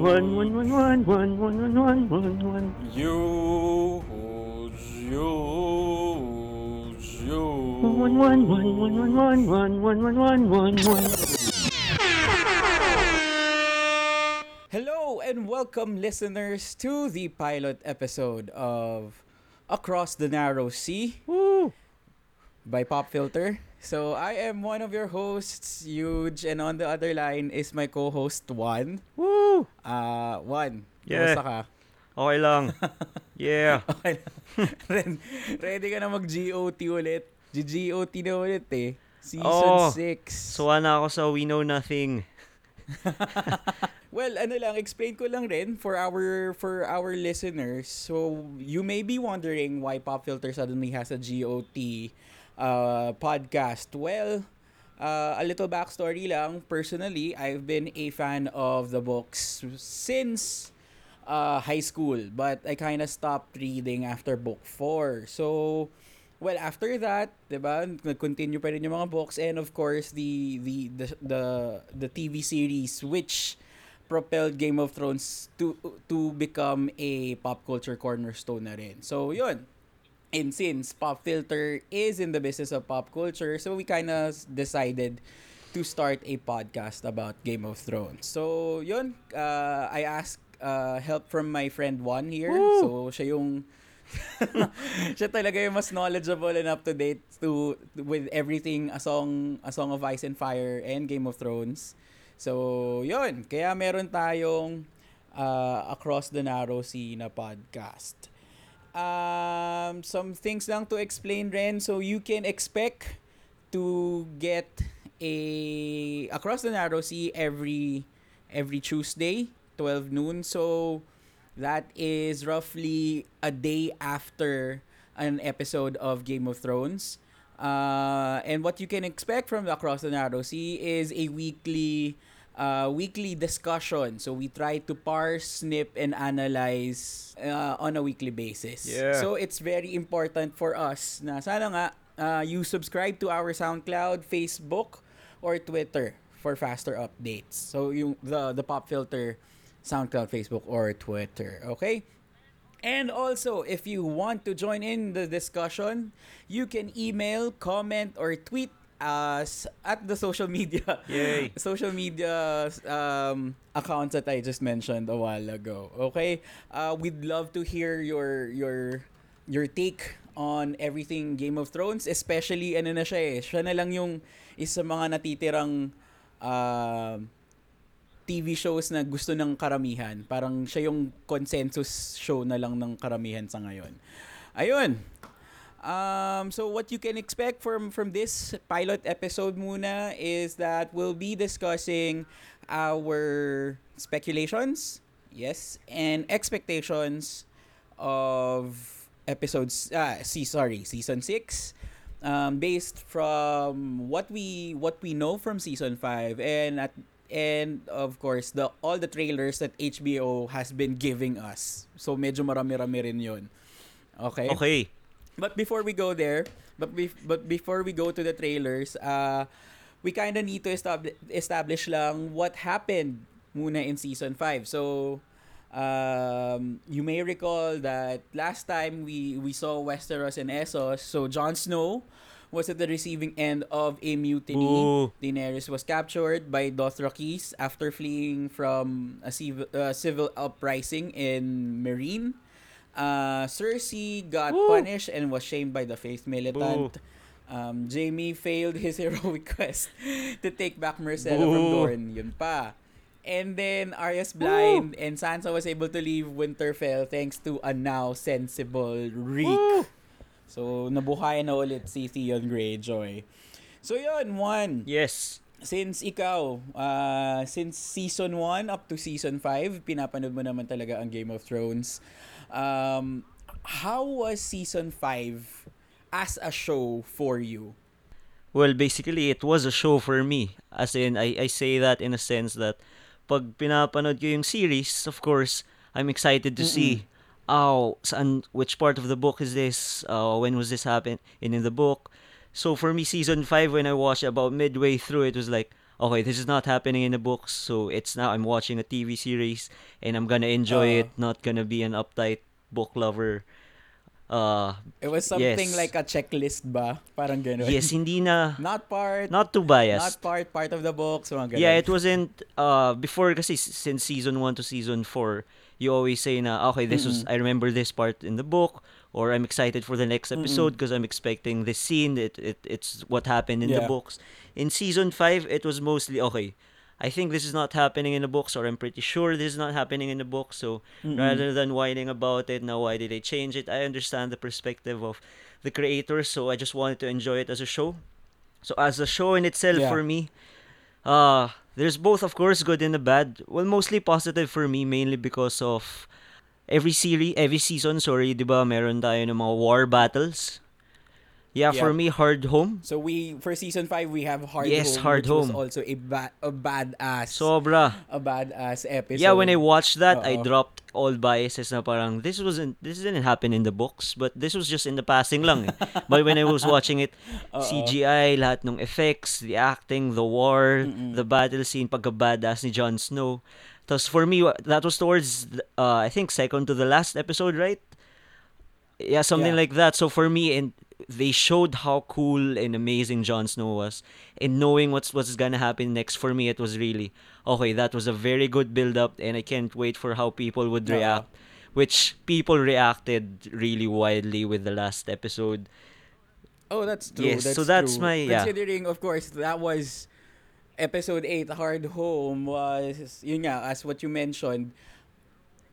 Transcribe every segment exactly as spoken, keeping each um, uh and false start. one, one, one, one, one, one, one, one, one, one. You, you, you. One, one, one, one, one, one, one, one, one, one, one, one. Hello and welcome, listeners, to the pilot episode of Across the Narrow Sea. Woo! By Pop Filter. So, I am one of your hosts, Huge, and on the other line is my co-host, Juan. Woo! Uh, Juan, yeah. Kumusta ka? Okay lang. Yeah. Okay lang. Ready ka na mag-G O T ulit. G G O T na ulit eh. Season six. Oh, suwa na ako sa We Know Nothing. Well, ano lang, explain ko lang rin for our for our listeners. So, you may be wondering why Pop Filter suddenly has a G O T uh, podcast. Well, uh, a little backstory lang. Personally, I've been a fan of the books since uh, high school. But I kind of stopped reading after book four. So, well, after that, diba, nag-continue pa rin yung mga books. And of course, the the the the, the T V series, which propelled Game of Thrones to to become a pop culture cornerstone na rin. So, yun. And since Pop Filter is in the business of pop culture, so we kind of decided to start a podcast about Game of Thrones. So, yun. Uh, I asked uh, help from my friend Juan here. Woo! So, siya yung siya talaga yung mas knowledgeable and up-to-date to, with everything A Song, A Song of Ice and Fire and Game of Thrones. So, yun. Kaya meron tayong uh, Across the Narrow Sea na podcast. Um, some things lang to explain rin. So, you can expect to get a Across the Narrow Sea every every Tuesday, twelve noon. So, that is roughly a day after an episode of Game of Thrones. Uh, and what you can expect from the Across the Narrow Sea is a weekly uh, weekly discussion. So we try to parse, snip, and analyze uh, on a weekly basis. Yeah. So it's very important for us na sana nga uh, you subscribe to our SoundCloud, Facebook, or Twitter for faster updates. So yung the, the Pop Filter, SoundCloud, Facebook, or Twitter. Okay? And also, if you want to join in the discussion, you can email, comment, or tweet us at the social media Yay. social media um, accounts that I just mentioned a while ago. Okay, uh, we'd love to hear your your your take on everything Game of Thrones, especially ano na siya eh. Siya na lang yung isa mga natitirang uh, T V shows na gusto ng karamihan. Parang siya yung consensus show na lang ng karamihan sa ngayon. Ayun. Um, so what you can expect from from this pilot episode muna is that we'll be discussing our speculations, yes, and expectations of episodes ah, see, sorry, season six. Um, based from what we what we know from season five and at And, of course, the all the trailers that H B O has been giving us. So, medyo marami-rami rin yun. Okay? Okay. But before we go there, but bef- but before we go to the trailers, uh, we kind of need to estab- establish lang what happened muna in Season five. So, um, you may recall that last time we, we saw Westeros and Essos. So, Jon Snow was at the receiving end of a mutiny. Ooh. Daenerys was captured by Dothrakis after fleeing from a civil, uh, civil uprising in Meereen. Uh, Cersei got Ooh. punished and was shamed by the faith militant. Um, Jaime failed his heroic quest to take back Marcella Ooh. from Dorne. Yun pa. And then Arya's blind Ooh. and Sansa was able to leave Winterfell thanks to a now sensible Reek. Ooh. So, nabuhay na ulit si Theon Greyjoy. So, yun, one. Yes. Since ikaw, uh, since season one up to season five, pinapanood mo naman talaga ang Game of Thrones. Um, how was season five as a show for you? Well, basically, it was a show for me. As in, I, I say that in a sense that pag pinapanood ko yung series, of course, I'm excited to Mm-mm. see oh, saan, which part of the book is this? Uh, when was this happen in, in the book? So for me, season five, when I watched about midway through, it was like, okay, this is not happening in the books, so it's now I'm watching a T V series and I'm gonna enjoy uh, it, not gonna be an uptight book lover. Uh, it was something yes. like a checklist ba? Parang ganun. Yes, hindi na. Not part. Not too biased. Not part, part of the book. So yeah, it wasn't, uh, before kasi since season one to season four, you always say na, okay, this mm-mm. was, I remember this part in the book, or I'm excited for the next episode because I'm expecting this scene. It, it It's what happened in yeah. the books. In season five, it was mostly, okay, I think this is not happening in the books, or I'm pretty sure this is not happening in the books. So mm-mm. rather than whining about it, now why did they change it? I understand the perspective of the creators, so I just wanted to enjoy it as a show. So as a show in itself yeah. for me, uh, there's both, of course, good and the bad. Well, mostly positive for me, mainly because of every series, every season, sorry, di ba, meron tayo ng mga war battles. Yeah, yeah, for me, Hard Home. So we for season five we have Hard yes, Home. Yes, Hard Home. Was also a bad, a badass. Sobra. A badass episode. Yeah, when I watched that, uh-oh. I dropped all biases. Na parang this wasn't, this didn't happen in the books, but this was just in the passing lang. Eh. But when I was watching it, uh-oh. C G I, lahat ng effects, the acting, the war, mm-mm. the battle scene, pagka badass ni Jon Snow. Tapos for me, that was towards uh, I think second to the last episode, right? Yeah, something yeah. like that. So for me, and they showed how cool and amazing Jon Snow was, and knowing what's what's gonna happen next, for me it was really okay, that was a very good build up and I can't wait for how people would react, yeah. which people reacted really wildly with the last episode. Oh, that's true. Yes, that's so that's true. my yeah. Considering, of course, that was episode eight, Hard Home was yun nga, as what you mentioned,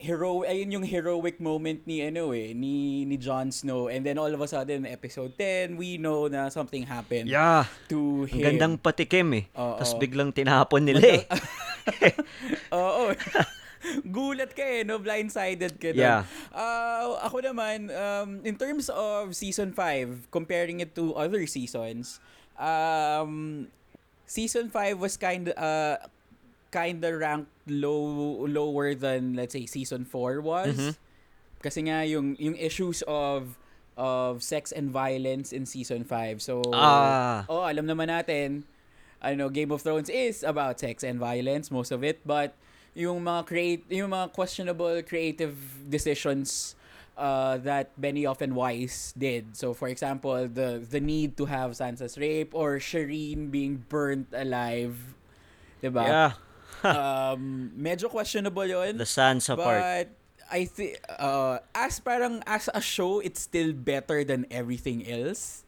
hero, ayun yung heroic moment ni ano eh, ni ni Jon Snow, and then all of a sudden episode ten we know na something happened yeah. to him. Ang gandang patikim eh. Tapos biglang tinapon nila eh. Oo. Gulat ka eh, no? Blindsided ka doon. Yeah. Uh, ako naman, um, in terms of season five, comparing it to other seasons, um, season five was kind of uh, kind of ranked low lower than, let's say, season four was, mm-hmm. kasi nga yung yung issues of of sex and violence in season five, so ah. oh alam naman natin, I know Game of Thrones is about sex and violence, most of it, but yung mga create yung mga questionable creative decisions uh, that Benioff and Weiss did, so for example the the need to have Sansa's rape or Shireen being burnt alive, diba? Yeah. um, medyo questionable yun. The Sansa but part. But I think uh, as parang as a show, it's still better than everything else.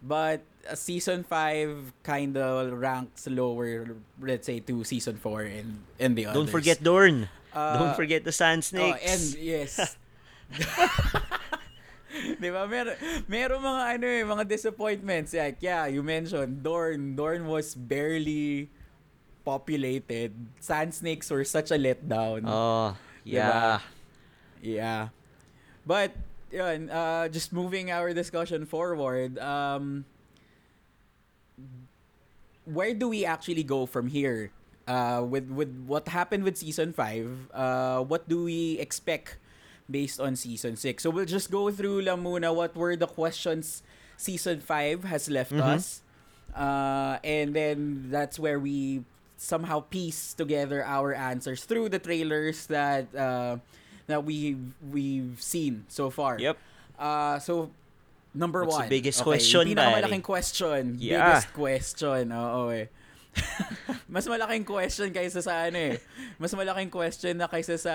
But uh, season five kind of ranks lower, let's say, to season four and and the others. Don't forget Dorne. Uh, Don't forget the Sand Snakes. Oh, and yes. Diba? Mer- merong mga ano eh, mga disappointments. Like, yeah, you mentioned Dorne. Dorne was barely populated. Sand snakes were such a letdown. Oh, yeah. Diba? Yeah. But, yun, uh, just moving our discussion forward, um, where do we actually go from here? Uh, with, with what happened with season five, uh, what do we expect based on season six? So, we'll just go through lang muna what were the questions season five has left mm-hmm. us. Uh, and then, that's where we somehow piece together our answers through the trailers that uh, that we we've seen so far. Yep. Uh, so number What's one. The biggest okay, question. Pinakamalaking question. Yeah. Biggest question. Oo eh. Mas malaking question kaysa sa ano eh. Mas malaking question na kaysa sa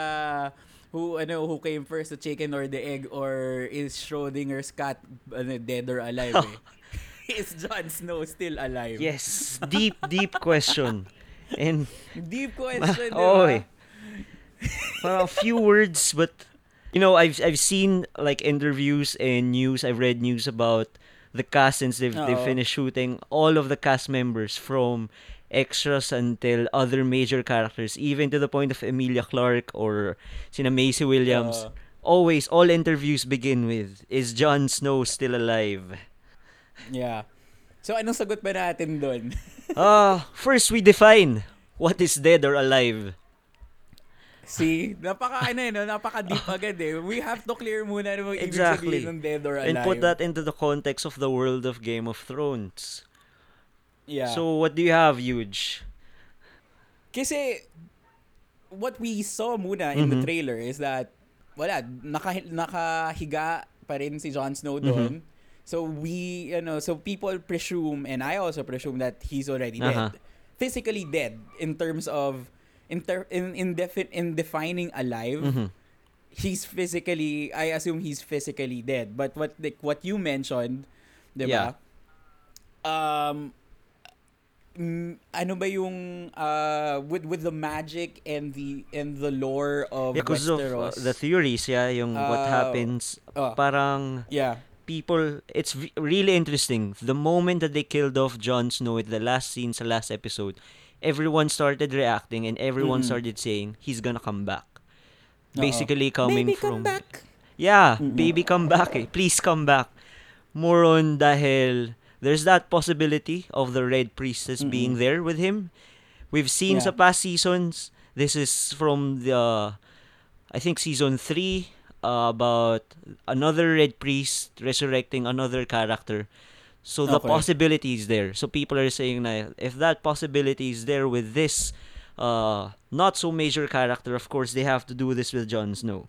who ano who came first, the chicken or the egg, or is Schrodinger's cat ano, dead or alive eh. Is Jon Snow still alive? Yes. Deep deep question. And deep question. Oh, eh. A few words, but you know, I've I've seen like interviews and news. I've read news about the cast since they've they finished shooting. All of the cast members, from extras until other major characters, even to the point of Emilia Clarke or sina Maisie Williams. Uh-oh. Always, all interviews begin with, "Is Jon Snow still alive?" Yeah. So anong sagot ba natin doon? Ah, uh, first we define what is dead or alive. See, napaka ano eh, no? Napaka deep agad eh. We have to clear muna ano ibig exactly. sabihin ng dead or alive. And put that into the context of the world of Game of Thrones. Yeah. So what do you have, Huge? Kasi what we saw muna in mm-hmm. the trailer is that wala naka, nakahiga pa rin si Jon Snow doon. Mm-hmm. So we, you know, so people presume, and I also presume that he's already uh-huh. dead, physically dead in terms of in ter- in in, defi- in defining alive. Mm-hmm. He's physically, I assume he's physically dead. But what like what you mentioned, diba? Yeah. Um, ano ba yung uh with with the magic and the and the lore of yeah, Westeros? Of, uh, the theories, yeah, yung uh, what happens, uh, parang yeah. People, it's re- really interesting. The moment that they killed off Jon Snow in the last scene, sa last episode, everyone started reacting and everyone mm-hmm. started saying he's gonna come back. Uh-oh. Basically coming baby from, come back. Yeah, mm-hmm. baby come back. Eh. Please come back. Moron, dahil there's that possibility of the Red Priestess mm-hmm. being there with him. We've seen yeah. sa past seasons. This is from the, I think season three. Uh, about another Red Priest resurrecting another character. So the okay. possibility is there. So people are saying na, if that possibility is there with this uh, not so major character, of course they have to do this with Jon Snow.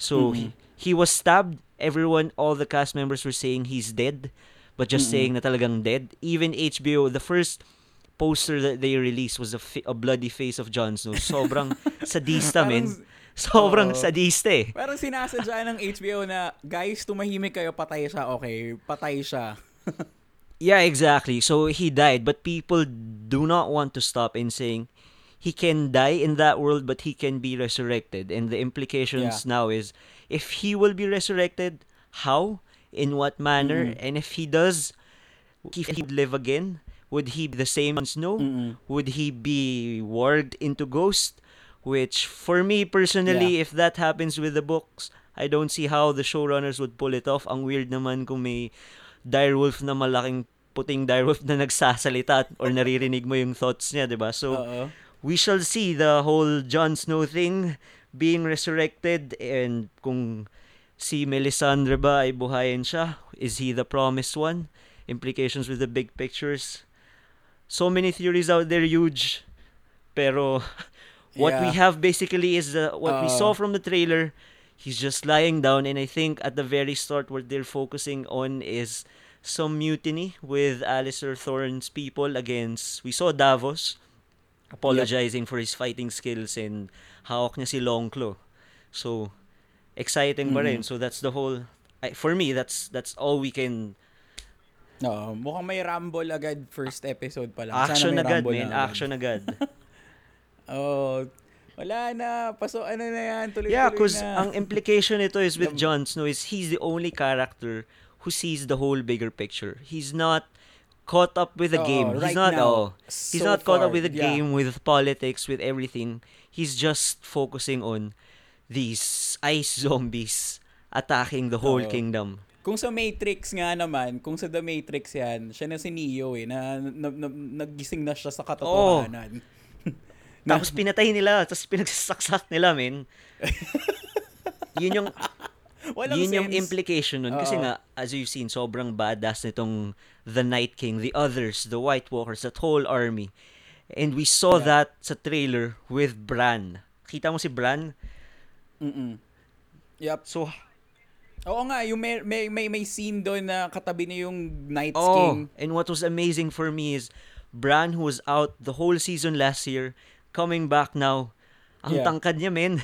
So mm-hmm. he, he was stabbed. Everyone, all the cast members were saying he's dead, but just mm-hmm. saying na talagang dead. Even H B O, the first poster that they released was a, fi- a bloody face of Jon Snow. Sobrang sadista, men. Sobrang oh. sadiste eh. Parang sinasadya ng H B O na, guys, tumahimik kayo, patay siya, okay? Patay siya. Yeah, exactly. So he died, but people do not want to stop in saying he can die in that world, but he can be resurrected. And the implications yeah. now is, if he will be resurrected, how? In what manner? Mm-hmm. And if he does, if he live again, would he be the same as Snow? Mm-hmm. Would he be warged into ghost? Which, for me personally, yeah. if that happens with the books, I don't see how the showrunners would pull it off. Ang weird naman kung may direwolf na malaking puting direwolf na nagsasalita or naririnig mo yung thoughts niya, diba? So, uh-oh. We shall see the whole Jon Snow thing being resurrected, and kung si Melisandre ba ay buhayin siya, is he the promised one? Implications with the big pictures. So many theories out there, huge. Pero... What yeah. we have basically is the, what uh, we saw from the trailer. He's just lying down, and I think at the very start what they're focusing on is some mutiny with Alistair Thorne's people against... We saw Davos apologizing yep. for his fighting skills, and hawak niya si Longclaw. So, exciting mm-hmm. ba rin. So that's the whole... I, for me, that's that's all we can... No, mukhang may rumble agad first episode pa lang. Action agad, man. Action agad. Oh, wala na. Paso, ano na yan, tuloy-tuloy yeah, cause na. Yeah, because ang implication ito is with Jon Snow is he's the only character who sees the whole bigger picture. He's not caught up with the oh, game. He's right not now, oh, He's so not caught far, up with the yeah. game, with politics, with everything. He's just focusing on these ice zombies attacking the whole oh. kingdom. Kung sa Matrix nga naman, kung sa The Matrix yan, siya na si Neo eh, na, na, na, na nagising na siya sa katotohanan. Oh. Tapos pinatay nila, tapos pinagsasaksak nila, men. Yun yung, yun yung implication nun. Uh-oh. Kasi nga, as you've seen, sobrang badass nitong The Night King, The Others, The White Walkers, that whole army. And we saw yeah. that sa trailer with Bran. Kita mo si Bran? Mm-mm. Yep. So, oo nga, yung may, may, may, may scene doon na katabi na yung Night oh, King. And what was amazing for me is, Bran, who was out the whole season last year, coming back now, ang yeah. tangkad niya, men.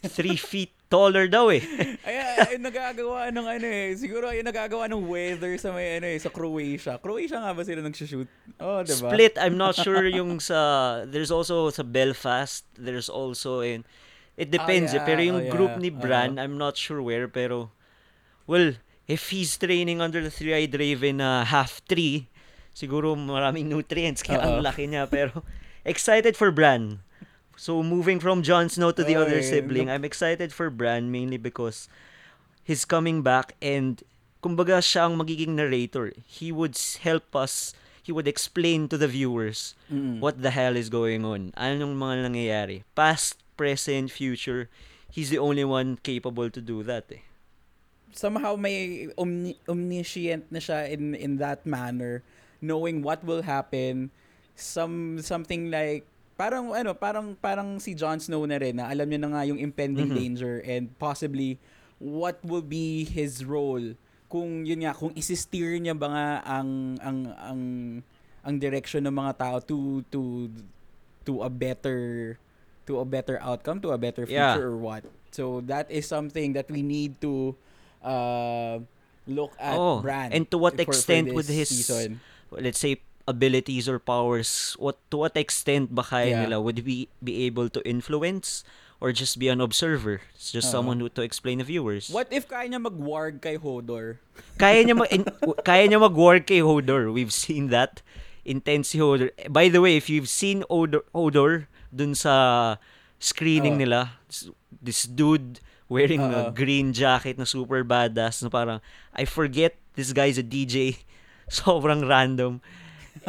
Three feet taller daw eh. Ay, ay nagagawa ng ano eh. Siguro ay nagagawa ng weather sa may ano eh, sa Croatia. Croatia nga ba sila nagshoot? Oh, diba? Split, I'm not sure yung sa, there's also sa Belfast, there's also in, it depends oh, yeah. eh. Pero yung oh, yeah. group ni Bran, oh. I'm not sure where, pero, well, if he's training under the three-eyed raven na uh, half tree, siguro maraming nutrients kaya ang laki niya, pero excited for Bran. So moving from Jon Snow to the Oy, other sibling, I'm excited for Bran mainly because he's coming back and kumbaga siya ang magiging narrator. He would help us, he would explain to the viewers mm-hmm. what the hell is going on. Anong mga nangyayari? Past, present, future. He's the only one capable to do that eh. Somehow may omni- omniscient na siya in in that manner. Knowing what will happen, some something like parang ano parang parang si Jon Snow na rin na alam niya na nga yung impending mm-hmm. danger and possibly what will be his role kung yun nga kung isisteer niya ba nga ang ang ang ang direction ng mga tao to to to a better to a better outcome, to a better future, yeah. or what. So that is something that we need to uh, look at oh, Bran. And to what for, extent for would his season. Let's say abilities or powers, what to what extent ba kaya yeah. nila would we be able to influence or just be an observer? It's just uh-huh. someone who to explain to viewers. What if kaya niya mag-warg kay Hodor? Kaya niya mag in, kaya niya mag-warg kay Hodor. We've seen that. Intense si Hodor. By the way, if you've seen Hodor, Hodor dun sa screening uh-huh. nila, this dude wearing uh-huh. a green jacket na super badass na parang, I forget this guy's a D J. Sobrang random.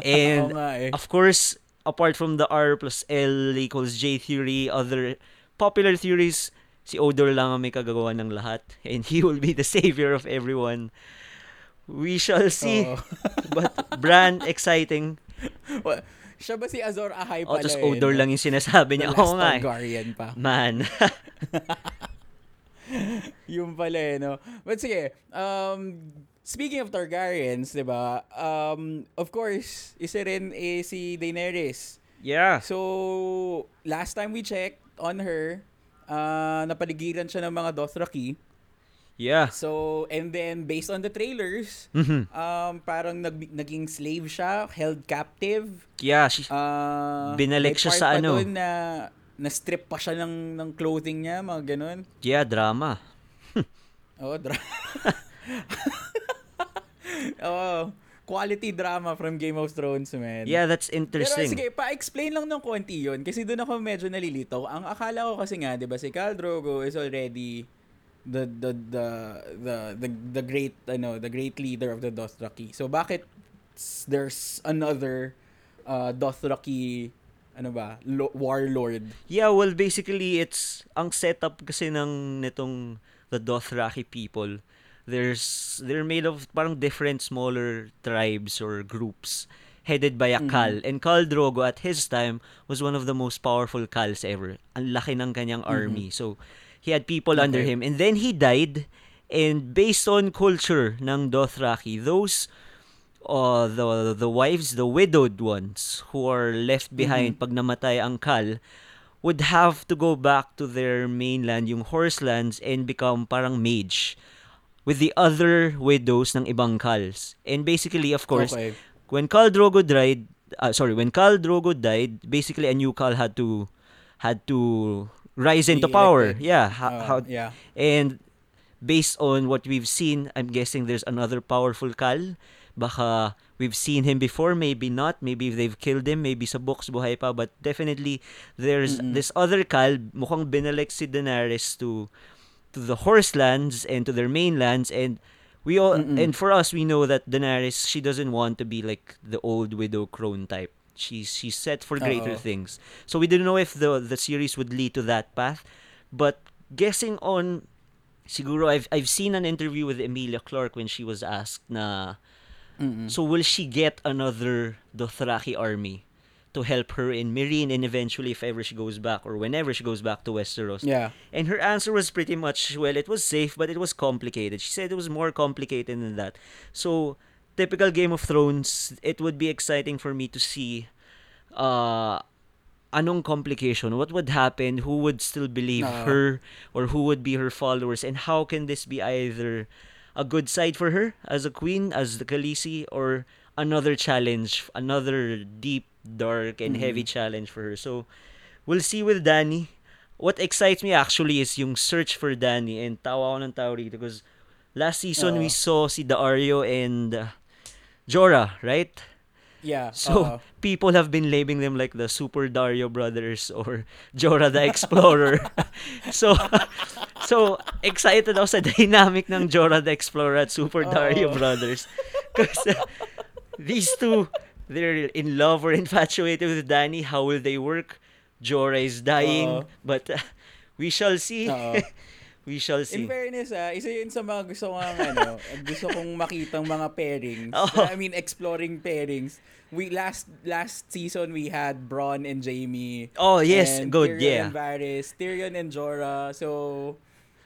And oh my. Of course, apart from the R plus L equals J theory, other popular theories, si Hodor lang ang may kagagawa ng lahat. And he will be the savior of everyone. We shall see. Oh. But Bran, exciting. Well, siya ba si Azor Ahai pala? O, tapos Hodor eh, lang yung sinasabi niya. Oo nga. Targaryen pa. Man. Yung pala eh, no? But sige, um... speaking of Targaryens, diba? Um, of course, isa rin eh, si Daenerys. Yeah. So, last time we checked on her, uh, napaligiran siya ng mga Dothraki. Yeah. So, and then, based on the trailers, mm-hmm. um, parang nag- naging slave siya, held captive. Yeah, she, uh, binalik siya sa ano. May part pa doon na, na-strip pa siya ng, ng clothing niya, mga ganun. Yeah, drama. Oo, drama. Oh, quality drama from Game of Thrones, man. Yeah, that's interesting. Pero sige, pa-explain lang ng konti yun. Kasi doon ako medyo nalilito. Ang akala ko kasi nga, di ba, si Khal Drogo is already the the the the the, the great ano, the great leader of the Dothraki. So bakit there's another uh, Dothraki ano ba, lo- warlord? Yeah, well, basically it's ang setup kasi ng nitong the Dothraki people. There's they're made of parang different smaller tribes or groups headed by a Khal. Mm-hmm. And Khal Drogo at his time was one of the most powerful Khals ever. Ang laki ng kanyang army. Mm-hmm. So he had people okay. under him. And then he died. And based on culture ng Dothraki, those uh, the the wives, the widowed ones who are left behind mm-hmm. pag namatay ang Khal, would have to go back to their mainland, yung horselands, and become parang mage with the other widows ng ibang Khals. And basically, of course, okay. when Khal Drogo died, uh, sorry, when Khal Drogo died, basically a new Khal had to had to rise into power. Yeah, ha- uh, how, yeah. And based on what we've seen, I'm guessing there's another powerful Khal. Baka we've seen him before, maybe not. Maybe they've killed him, maybe sa books buhay pa, but definitely there's mm-hmm. this other Khal. Mukhang binalik si Daenerys to to the horselands and to their mainlands, and we all Mm-mm. and for us we know that Daenerys, she doesn't want to be like the old widow crone type. She's she's set for greater Uh-oh. things. So we didn't know if the the series would lead to that path, but guessing on siguro I've I've seen an interview with Emilia Clarke when she was asked na Mm-mm. so will she get another Dothraki army to help her in Meereen and eventually if ever she goes back or whenever she goes back to Westeros. Yeah. And her answer was pretty much, well, it was safe but it was complicated. She said it was more complicated than that. So, typical Game of Thrones, it would be exciting for me to see uh, anong complication, what would happen, who would still believe no. her or who would be her followers, and how can this be either a good side for her as a queen, as the Khaleesi, or another challenge, another deep, dark, and mm-hmm. heavy challenge for her. So, we'll see with Dany. What excites me actually is yung search for Dany, and tawa ako ng tawa rito because last season uh-oh. we saw si Daario and uh, Jorah, right? Yeah. So, uh-oh. people have been labeling them like the Super Daario Brothers or Jorah the Explorer. so, so excited ako sa dynamic ng Jorah the Explorer at Super uh-oh. Daario Brothers. Kasi, uh, these two, they're in love or infatuated with Dany. How will they work? Jorah is dying, uh-oh. but uh, we shall see. We shall see. In fairness, ah, isa yun sa mga gusto kong, ano, gusto kong makitang mga pairings. Oh. I mean, exploring pairings. We last last season, we had Bron and Jaime. Oh, yes. And good, Tyrion yeah. Tyrion and Varys. Tyrion and Jorah. So,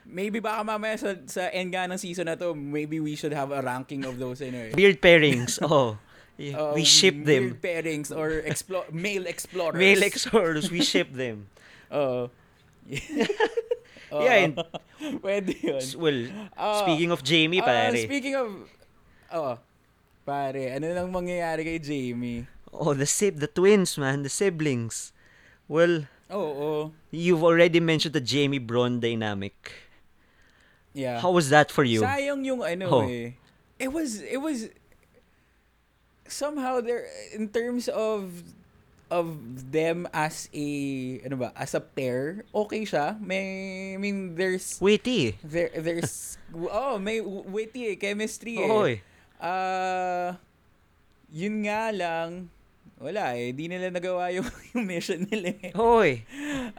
maybe baka mamaya sa, sa end nga ng season na to, maybe we should have a ranking of those. Anyway. Weird pairings. Oh. Yeah. Um, we ship them. Weird pairings or explore, male explorers. Male explorers. We ship them. Oh. Oh. Yeah, and pwede yun. Well, oh, speaking of Jaime, pare. Uh, speaking of, oh, pare, ano lang mangyayari kay Jaime? Oh, the sib, the twins, man, the siblings. Well, oh, oh. You've already mentioned the Jaime-Bron dynamic. Yeah. How was that for you? Sayang yung ano oh. eh. It was, it was, somehow there, in terms of, of them as a ano ba as a pair, okay siya, may I mean there's witty there there's oh may witty eh, chemistry eh. Oy. Uh, yun nga lang wala eh, di nila nagawa yung, yung mission nila eh. Oy.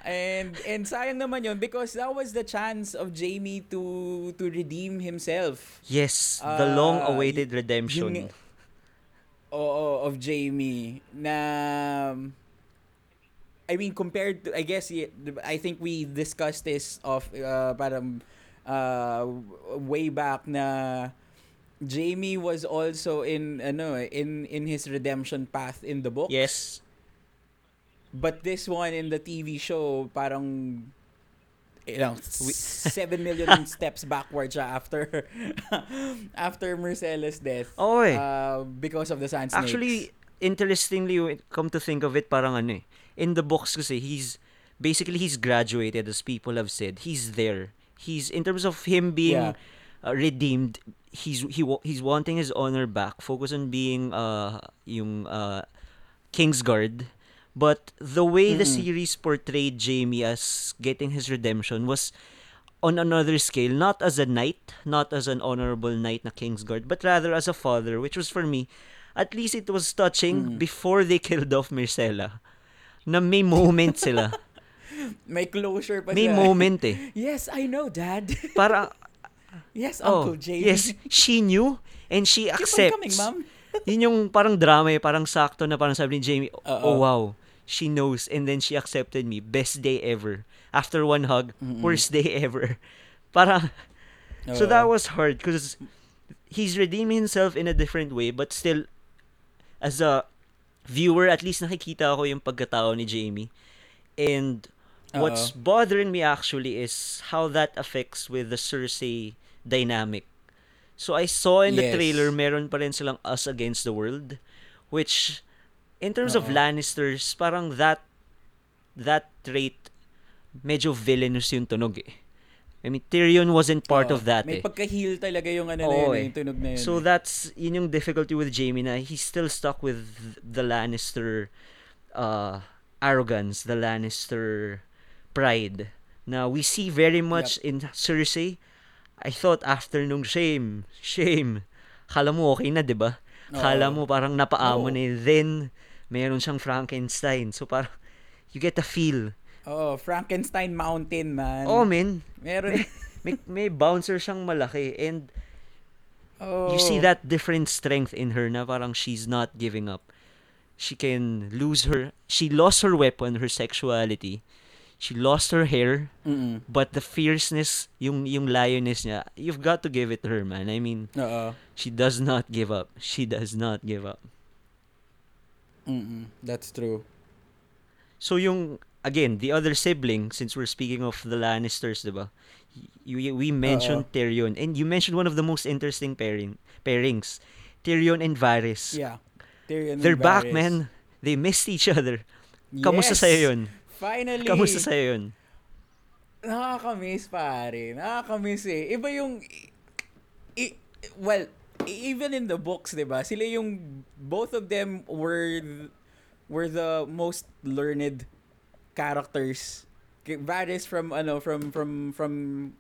and and sayang naman yun because that was the chance of Jaime to to redeem himself. Yes, the uh, long awaited redemption yung, oh, of Jaime na I mean compared to I guess I think we discussed this of uh, parang uh, way back na Jaime was also in ano in in his redemption path in the book. Yes. But this one in the T V show parang you know, seven million steps backwards siya after after Myrcella's death. Oh, eh. Uh, because of the sand snakes. Actually, interestingly, come to think of it, parang ano eh. In the books kasi, he's, basically, he's graduated, as people have said. He's there. He's, in terms of him being yeah. uh, redeemed, he's he he's wanting his honor back. Focus on being uh, yung uh, Kingsguard. But the way the mm-hmm. series portrayed Jaime as getting his redemption was on another scale, not as a knight, not as an honorable knight na Kingsguard, but rather as a father, which was for me, at least it was touching mm. before they killed off Myrcella. Na may moment sila. May closure pa sila. May moment eh. Yes, I know, Dad. Para, yes, Uncle oh, Jaime. Yes, she knew and she keep accepts. Keep on coming, Mom. Yun yung parang drama eh, parang sakto na parang sabi ni Jaime, oh wow. She knows and then she accepted me. Best day ever. After one hug, mm-mm. worst day ever. Parang, oh. So that was hard because he's redeeming himself in a different way but still, as a viewer, at least nakikita ko yung pagkatao ni Jaime. And what's uh-oh. Bothering me actually is how that affects with the Cersei dynamic. So I saw in yes. the trailer, meron pa rin silang us against the world, which... In terms uh-oh. Of Lannisters, parang that that trait medyo villainous yung tunog eh. I mean, Tyrion wasn't part uh-oh. Of that may eh. May pagka-heal talaga yung ano oh, na yun, eh. Yung tunog na yun. So eh. That's yun yung difficulty with Jaime na he's still stuck with the Lannister uh, arrogance, the Lannister pride. Now, we see very much yep. in Cersei. I thought after nung shame, shame, kala mo okay na, diba? Oh. Kala mo parang napaamon oh. eh. Then, meron siyang Frankenstein. So, parang, you get a feel. Oh, Frankenstein Mountain, man. Oh, man. Meron. May, may bouncer siyang malaki. And, oh. you see that different strength in her na parang she's not giving up. She can lose her, she lost her weapon, her sexuality. She lost her hair. Mm-mm. But the fierceness, yung, yung lioness niya, you've got to give it to her, man. I mean, uh-oh. She does not give up. She does not give up. Mm-mm, that's true. So yung again the other sibling, since we're speaking of the Lannisters, diba? You, we mentioned uh-oh. Tyrion and you mentioned one of the most interesting pairing pairings, Tyrion and Varys. Yeah. Tyrion they're and back, Varys. Man. They missed each other. Yes. Kamusta sa'yo yun? Finally. Kamusta sa'yo yun? Nakakamiss pare. Nakakamiss eh. Iba yung i, well even in the books, diba? Sila yung both of them were were the most learned characters. Varys from ano from from from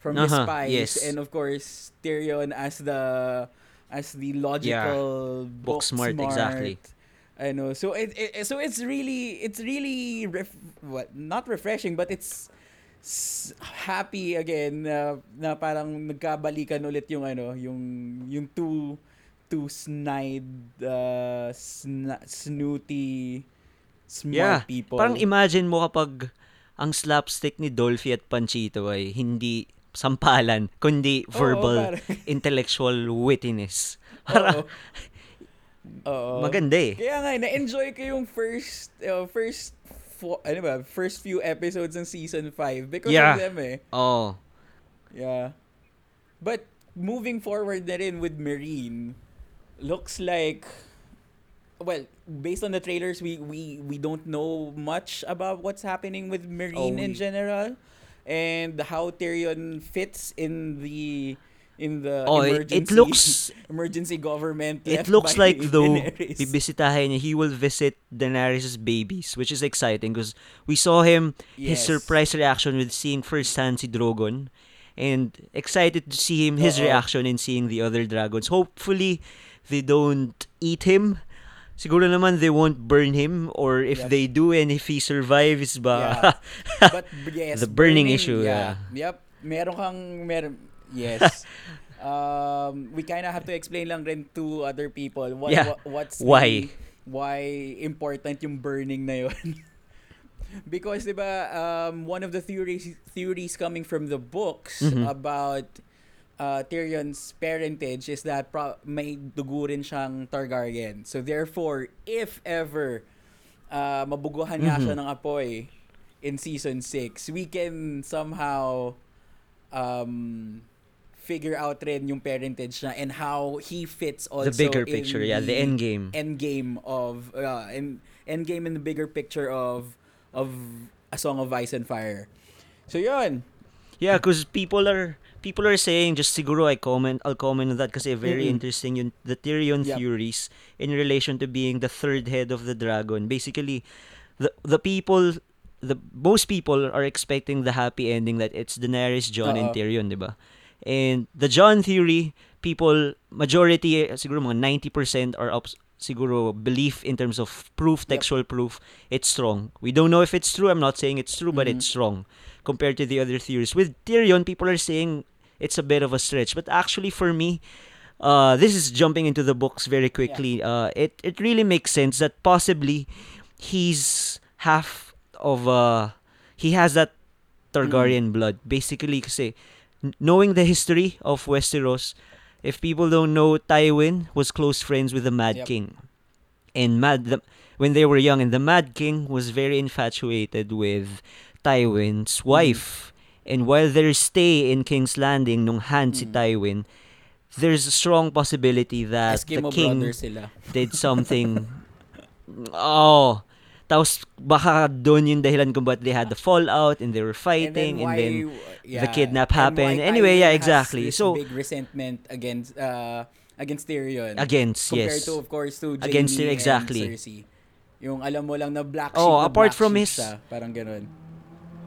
from uh-huh, his spies yes. and of course Tyrion as the as the logical yeah. book smart, smart exactly. I know. So it, it so it's really it's really ref, what not refreshing but it's happy again na, na parang nagkabalikan ulit yung ano, yung yung two two snide uh, sna- snooty smart yeah. people. Parang imagine mo kapag ang slapstick ni Dolphy at Panchito ay hindi sampalan kundi verbal, oo, intellectual wittiness. Para oo. Maganda eh. Kaya nga na-enjoy ko yung first uh, first For, ano ba, first few episodes ng season five because yeah. of them eh. Oh. Yeah. But moving forward na rin with Meereen, looks like, well, based on the trailers, we we we don't know much about what's happening with Meereen oh, in general and how Tyrion fits in the in the oh, emergency it looks, emergency government. It looks like though bibisitahin niya, he will visit Daenerys' babies, which is exciting because we saw him yes. his surprise reaction with seeing firsthand si Drogon, and excited to see him his Uh-oh. reaction in seeing the other dragons. Hopefully they don't eat him. Siguro naman they won't burn him, or if yep. they do and if he survives ba yeah. but yes, the burning, burning issue. Yeah. yeah. Yep. Meron kang meron Yes. um, we kind of have to explain lang rin to other people what, yeah. what what's why the, why important yung burning na yun. Because diba um one of the theories theories coming from the books mm-hmm. about uh, Tyrion's parentage is that pro- may dugo rin siyang Targaryen. So therefore, if ever uh, mabuguhan nga mm-hmm. siya ng apoy in season six, we can somehow um figure out rin yung parentage na and how he fits also the bigger picture, yeah, the, the end game end game of uh, in end game in the bigger picture of of A Song of Ice and Fire. So yun, yeah, because people are people are saying, just siguro I comment I'll comment on that kasi very mm-hmm. interesting yun, the Tyrion yep. theories in relation to being the third head of the dragon. Basically the the people the most people are expecting the happy ending that it's Daenerys, Jon and Tyrion, diba? And the Jon theory, people, majority, siguro mga ninety percent are up, siguro belief in terms of proof, textual yep. proof, it's strong. We don't know if it's true. I'm not saying it's true, mm-hmm. but it's strong compared to the other theories. With Tyrion, people are saying it's a bit of a stretch. But actually, for me, uh, this is jumping into the books very quickly. Yeah. Uh, it, it really makes sense that possibly he's half of, uh, he has that Targaryen mm-hmm. blood. Basically, kasi, knowing the history of Westeros, if people don't know, Tywin was close friends with the Mad yep. King, and Mad the, when they were young, and the Mad King was very infatuated with Tywin's wife. Mm. And while their stay in King's Landing, nung hand mm. si Tywin, there's a strong possibility that Eskimo the king did something. oh. Tapos baka doon yung dahilan kung ba't they had the fallout and they were fighting and then, why, and then yeah, the kidnap happened. Anyway, Iron yeah, exactly. So big resentment against uh, against Tyrion. Against, compared yes. Compared to, of course, to Jaime against, exactly. and Cersei. Yung alam mo lang na black sheep oh, na apart black from his, siya. Parang ganun.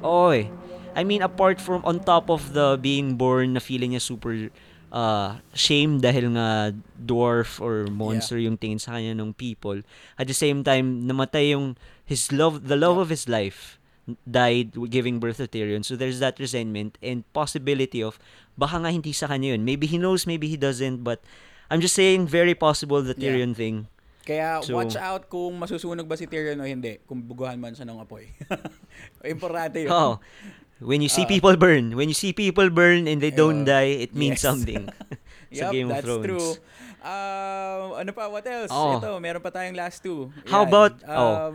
Oh, eh. I mean, apart from on top of the being born na feeling niya super uh, shame dahil nga dwarf or monster yeah. yung tingin sa kanya ng people. At the same time, namatay yung his love, the love yeah. of his life died giving birth to Tyrion. So there's that resentment and possibility of baka nga hindi sa kanya yun. Maybe he knows, maybe he doesn't, but I'm just saying very possible the Tyrion yeah. thing. Kaya so, watch out kung masusunog ba si Tyrion o hindi, kung buguhan man siya ng apoy. Importante yun. Oh. When you see uh, people burn, when you see people burn and they don't uh, die, it means yes. something. Sa yep, Game of that's Thrones. That's true. Uh, ano pa? What else? Oh. Ito, meron pa tayong last two. Yan. How about, um, oh.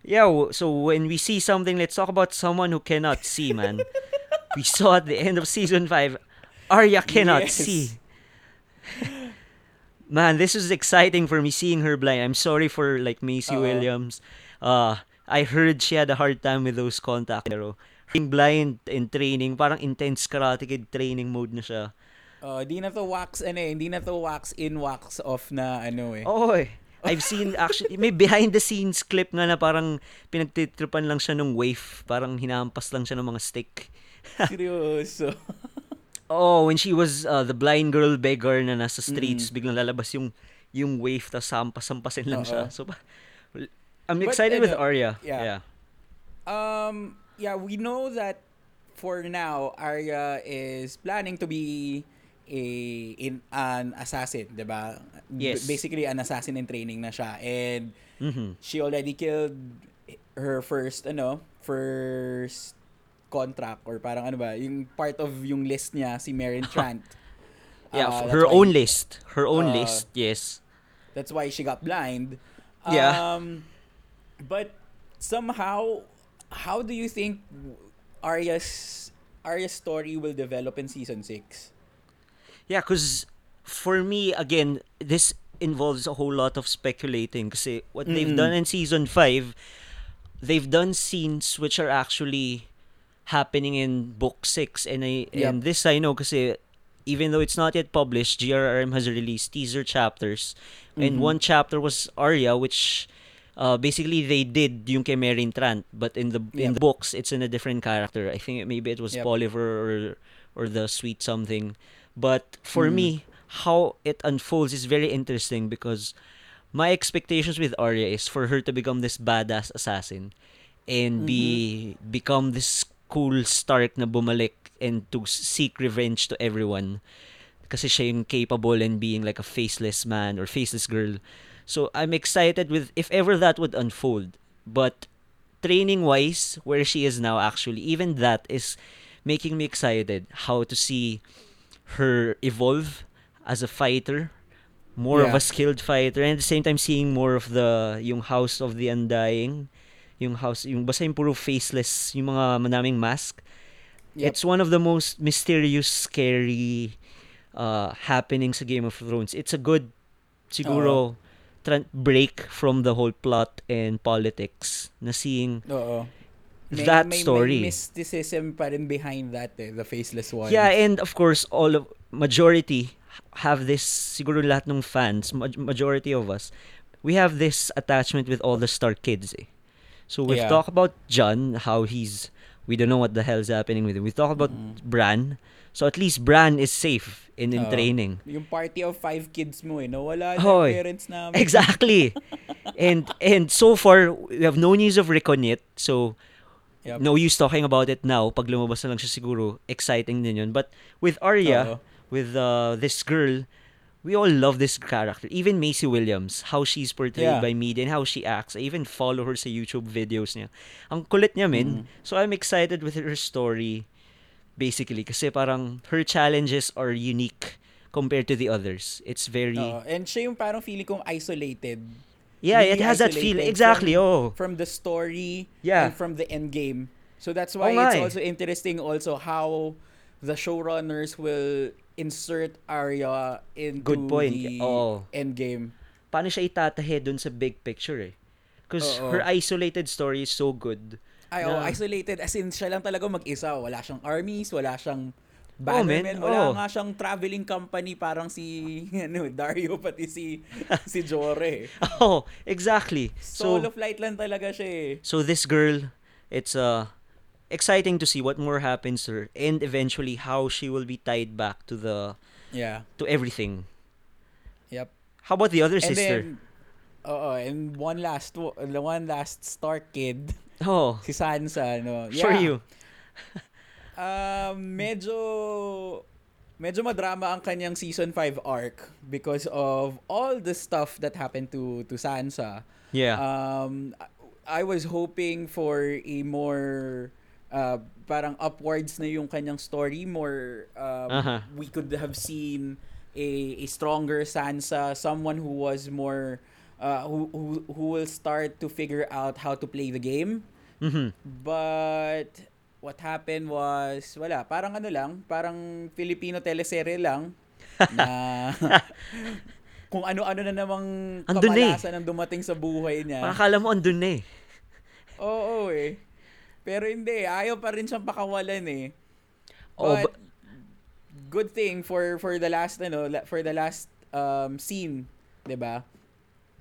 yeah, so when we see something, let's talk about someone who cannot see, man. We saw at the end of season five, Arya cannot yes. see. Man, this is exciting for me, seeing her blind. I'm sorry for like Maisie Uh-oh. Williams. Uh, I heard she had a hard time with those contacts. Being blind in training, parang intense Karate Kid training mode na siya. Oh, uh, di na to wax ano eh, hindi na to wax in wax off na ano eh. Oo eh. I've seen actually may behind the scenes clip nga na parang pinagtitripan lang siya ng wave, parang hinahampas lang siya ng mga stick. Seryoso. Oh, when she was uh, the blind girl beggar na nasa streets, mm. biglang lalabas yung yung wave tas hampas-hampasin lang Uh-oh. siya. So I'm excited But, with Arya. Yeah. yeah. Um Yeah, we know that for now, Arya is planning to be a in an assassin, 'di ba? Yes. B- basically an assassin in training na siya. And mm-hmm. she already killed her first ano, first contract or parang ano ba, yung part of yung list niya si Meryn Trant. Yeah, uh, her why, own list. Her own uh, list, yes. That's why she got blind. Um, yeah. But somehow, how do you think Arya's Arya's story will develop in season six? Yeah, because for me, again, this involves a whole lot of speculating. Kasi what mm-hmm. they've done in season five, they've done scenes which are actually happening in book six. And I yep. and this I know kasi even though it's not yet published, G R R M has released teaser chapters. Mm-hmm. And one chapter was Arya, which uh, basically they did yung kay Meryn Trant. But in the yep. in the books, it's in a different character. I think maybe it was yep. Polliver or, or the sweet something. But for mm. me, how it unfolds is very interesting because my expectations with Arya is for her to become this badass assassin and mm-hmm. be become this cool Stark na bumalik and to seek revenge to everyone kasi siya yung capable and being like a faceless man or faceless girl. So I'm excited with if ever that would unfold. But training-wise, where she is now actually, even that is making me excited how to see her evolve as a fighter, more yeah. of a skilled fighter, and at the same time seeing more of the yung House of the Undying, yung house yung basta yung puro faceless, yung mga manaming mask. Yep. It's one of the most mysterious, scary uh, happenings sa Game of Thrones. It's a good siguro uh-oh. Tra- break from the whole plot and politics na seeing uh-oh. May, that may, story. May mysticism pa rin behind that, eh, the faceless one. Yeah, and of course, all of majority have this, siguro lahat ng fans, ma- majority of us, we have this attachment with all the Stark kids. Eh. So we've yeah. talked about Jon, how he's, we don't know what the hell is happening with him. We've talked about mm-hmm. Bran. So at least Bran is safe in, in oh, training. Yung party of five kids mo eh, nawala na oh, parents namin. Exactly. and and so far, we have no news of Rickon yet. So, yep. no use talking about it now. Pag lumabas na lang siya siguro, exciting din yun. But with Arya, uh-oh. with uh, this girl, we all love this character. Even Maisie Williams, how she's portrayed yeah. by media and how she acts. I even follow her sa YouTube videos niya. Ang kulit niya min. Mm. So I'm excited with her story, basically. Kasi parang her challenges are unique compared to the others. It's very... Uh, and siya yung parang feeling kong isolated. Yeah, really it has that feel. Exactly. From, oh. from the story yeah. and from the end game. So that's why oh it's also interesting also how the showrunners will insert Arya into good point. The oh. end game. Paano siya itatahe dun sa big picture eh? Because her isolated story is so good. Ay, na, oh, isolated as in siya lang talaga mag-isa. Wala siyang armies, wala siyang Bannerman, oh, wala oh. nga siyang traveling company parang si ano, Daario pati si si Jorah. Oh, exactly. Solo so, flight lang talaga siya eh. So this girl, it's uh, exciting to see what more happens to her and eventually how she will be tied back to the yeah, to everything. Yep. How about the other and sister? Oh, and one last one last Stark kid. Oh. Si Sansa no. Yeah. Sure you. Uh, medyo medyo madrama ang kanyang season five arc because of all the stuff that happened to to Sansa. Yeah. Um I was hoping for a more uh parang upwards na yung kanyang story, more um, uh-huh. we could have seen a a stronger Sansa, someone who was more uh who who, who will start to figure out how to play the game. Mm-hmm. But what happened was, wala, parang ano lang, parang Filipino teleserye lang na kung ano-ano na namang kamalasan eh. Ang dumating sa buhay niya. Pakakala mo andun eh. Oo, oo eh. Pero hindi, ayaw pa rin siyang pakawalan eh. Oh, but, but good thing for for the last ano, for the last um scene, 'di ba?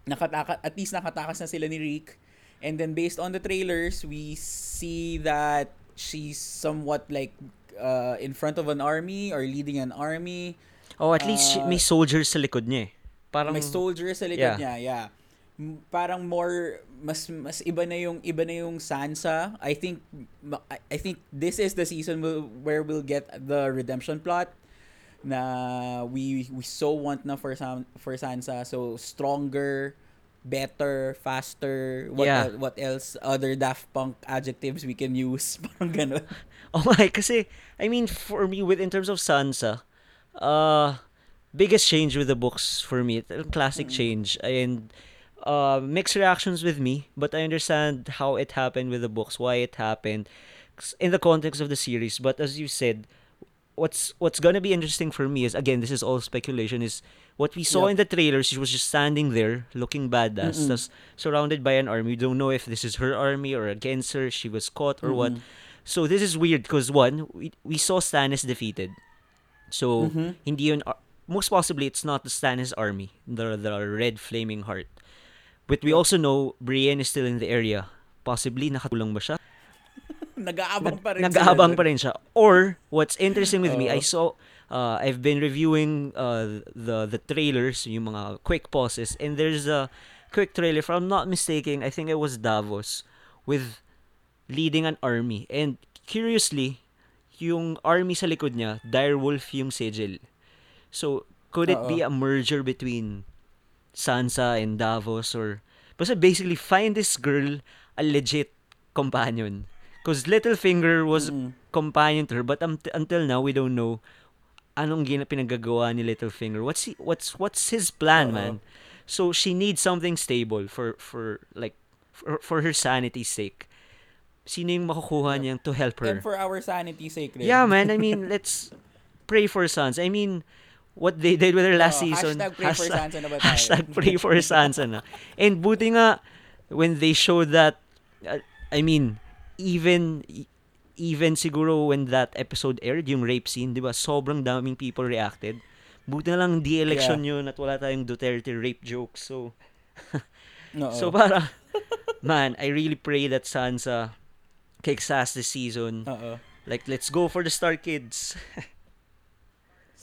Nakataka at least nakatakas na sila ni Rick. And then based on the trailers, we see that she's somewhat like uh, in front of an army or leading an army. Oh, at least uh, may soldiers sa likod niya. Parang may soldiers sa likod yeah. niya, yeah. parang more mas mas iba na yung iba na yung Sansa. I think I think this is the season we'll, where we'll get the redemption plot na we we so want na for Sam, for Sansa, so stronger, better, faster, what yeah. el- what else other Daft Punk adjectives we can use, parang ganun. Oh my, kasi I mean for me with in terms of Sansa, uh biggest change with the books for me, classic change, and Uh, mixed reactions with me, but I understand how it happened with the books, why it happened in the context of the series. But as you said, what's what's gonna be interesting for me is, again, this is all speculation, is what we saw yep. in the trailers. She was just standing there looking badass, tas, surrounded by an army. We don't know if this is her army or against her, she was caught or mm-hmm. what. So this is weird because one, we, we saw Stannis defeated, so mm-hmm. hindi yun, most possibly it's not the Stannis army, the the red flaming heart. But we also know Brienne is still in the area. Possibly, nakatulong ba siya? Nag-aabang pa rin siya. Nag-aabang pa rin siya. Or, what's interesting with uh, me, I saw, uh, I've been reviewing uh, the the trailers, yung mga quick pauses, and there's a quick trailer, if I'm not mistaken, I think it was Davos, with leading an army. And curiously, yung army sa likod niya, direwolf yung sigil. So, could it uh, be a merger between Sansa and Davos? Or but basically find this girl a legit companion, because Littlefinger was mm. companion to her, but um, t- until now we don't know anong gina pinagagawa ni Littlefinger, what's he, what's what's his plan. Uh-oh. Man, so she needs something stable for for like for, for her sanity's sake. Sino yung makukuha niyang to help her, and for our sanity's sake then. Yeah man, I mean let's pray for Sans. I mean what they did with their last oh, season. Hashtag pray for Sansa na ba tayo? Hashtag pray for Sansa na. And buti nga, when they showed that, uh, I mean, even, even siguro when that episode aired, yung rape scene, di ba, sobrang daming people reacted. Buti na lang di election yeah. yun at wala tayong Duterte rape jokes. So, so para man, I really pray that Sansa kicks ass this season. Uh-oh. Like, let's go for the Star Kids.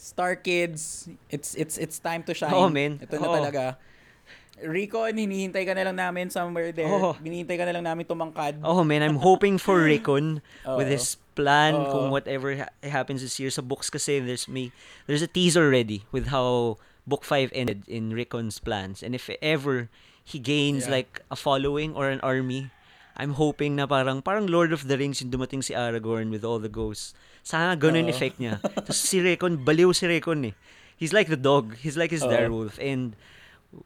Star Kids, it's it's it's time to shine. Oh, man. Ito na oh. talaga. Rickon, hinihintay ka na lang namin somewhere there. Oh. Hinihintay ka na lang namin tumangkad. Oh, man. I'm hoping for Rickon oh. with his plan, oh. kung whatever ha- happens this year. Sa books kasi, there's me there's a teaser already with how Book five ended in Rickon's plans. And if ever he gains yeah. like a following or an army, I'm hoping na parang parang Lord of the Rings yung dumating si Aragorn with all the ghosts. Sana ganun yung effect niya. Tapos si Rickon, baliw si Rickon eh. He's like the dog. He's like his Uh-oh. direwolf. And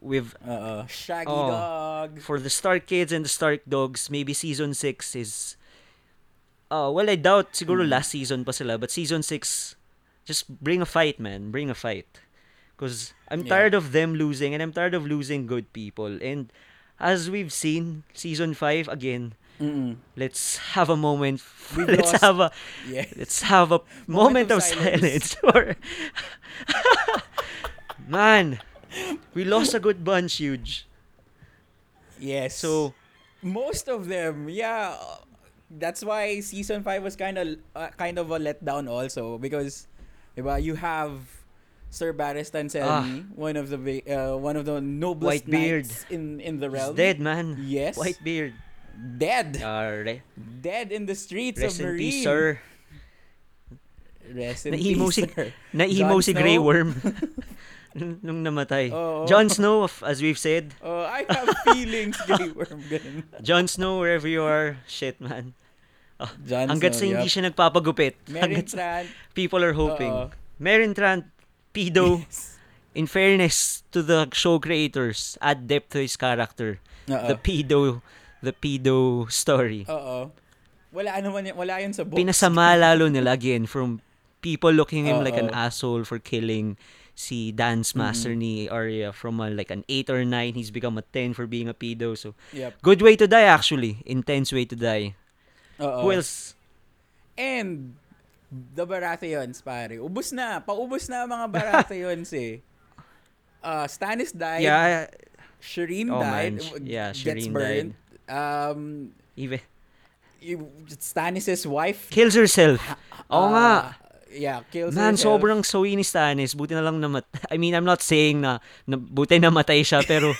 with Uh-oh. Shaggy oh, dog. For the Stark Kids and the Stark Dogs, maybe season six is... Uh, well, I doubt siguro last season pa sila. But season six, just bring a fight, man. Bring a fight. Because I'm tired yeah. of them losing, and I'm tired of losing good people. And as we've seen, season five, again... Mm-mm. Let's have a moment. We've let's lost. have a yes. let's have a moment, moment of, of silence. silence for... Man, we lost a good bunch, huge. Yes. So most of them, yeah. That's why season five was kind of uh, kind of a letdown also, because, diba, you have Sir Barristan Selmy, ah, one of the uh, one of the noblest knights in in the realm. He's dead, man. Yes. Whitebeard. Dead. Are. Dead in the streets Rest of Meereen. Rest in peace, sir. Rest in na-emo peace, si, sir. Na-emo si Grey Worm nung namatay. Oh, oh. Jon Snow, as we've said. Oh, I have feelings, Grey Worm. Jon Snow, wherever you are, shit, man. Oh, Jon hanggat Snow, sa hindi yep. siya nagpapagupit. Meryn Trant. People are hoping. Oh, oh. Meryn Trant, pedo. Yes. In fairness to the show creators, add depth to his character. Oh, the pedo... the pedo story. Uh-oh. Wala, ano man, wala yun sa books. Pinasama lalo nila, again, from people looking him Uh-oh. like an asshole for killing si dance master mm-hmm. ni Arya from a, like an eight or nine. He's become a ten for being a pedo. So, yep. good way to die, actually. Intense way to die. Uh-oh. Who else? And the Baratheons, pare. Ubus na. Paubos na mga Baratheons, eh. Uh, Stannis died. Yeah. Shireen oh, died. Man. Yeah, Shireen died. Um, Even Stannis' wife kills herself. Oo uh, nga. Yeah, kills man, herself. Man, sobrang soy ni Stannis. Buti na lang namatay. I mean, I'm not saying na, na buti namatay siya, pero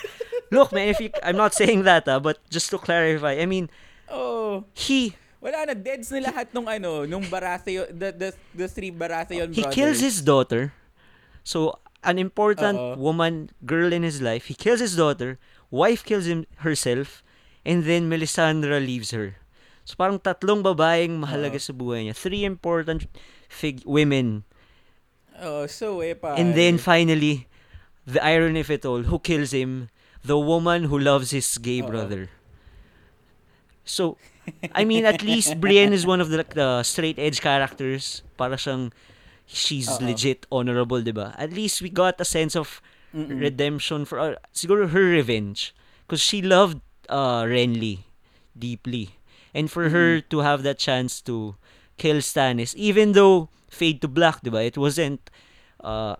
Look, man, if you, I'm not saying that, ah, but just to clarify, I mean, oh, he... Wala na, deads na lahat nung ano, nung Baratheon, the, the, the three Baratheon brothers. He kills his daughter. So, an important Uh-oh. woman, girl in his life, he kills his daughter, wife kills him herself, and then Melisandre leaves her. So, parang tatlong babaeng mahalaga Uh-oh. sa buhay niya. Three important fig- women. Oh, so eh, pa. And then, finally, the irony of it all, who kills him? The woman who loves his gay Uh-oh. brother. So, I mean, at least Brienne is one of the, the straight edge characters. Para siyang she's Uh-oh. legit honorable, diba? At least we got a sense of Mm-mm. redemption for uh, siguro her revenge, because she loved uh, Renly deeply, and for mm-hmm. her to have that chance to kill Stannis, even though fade to black, diba? It wasn't uh,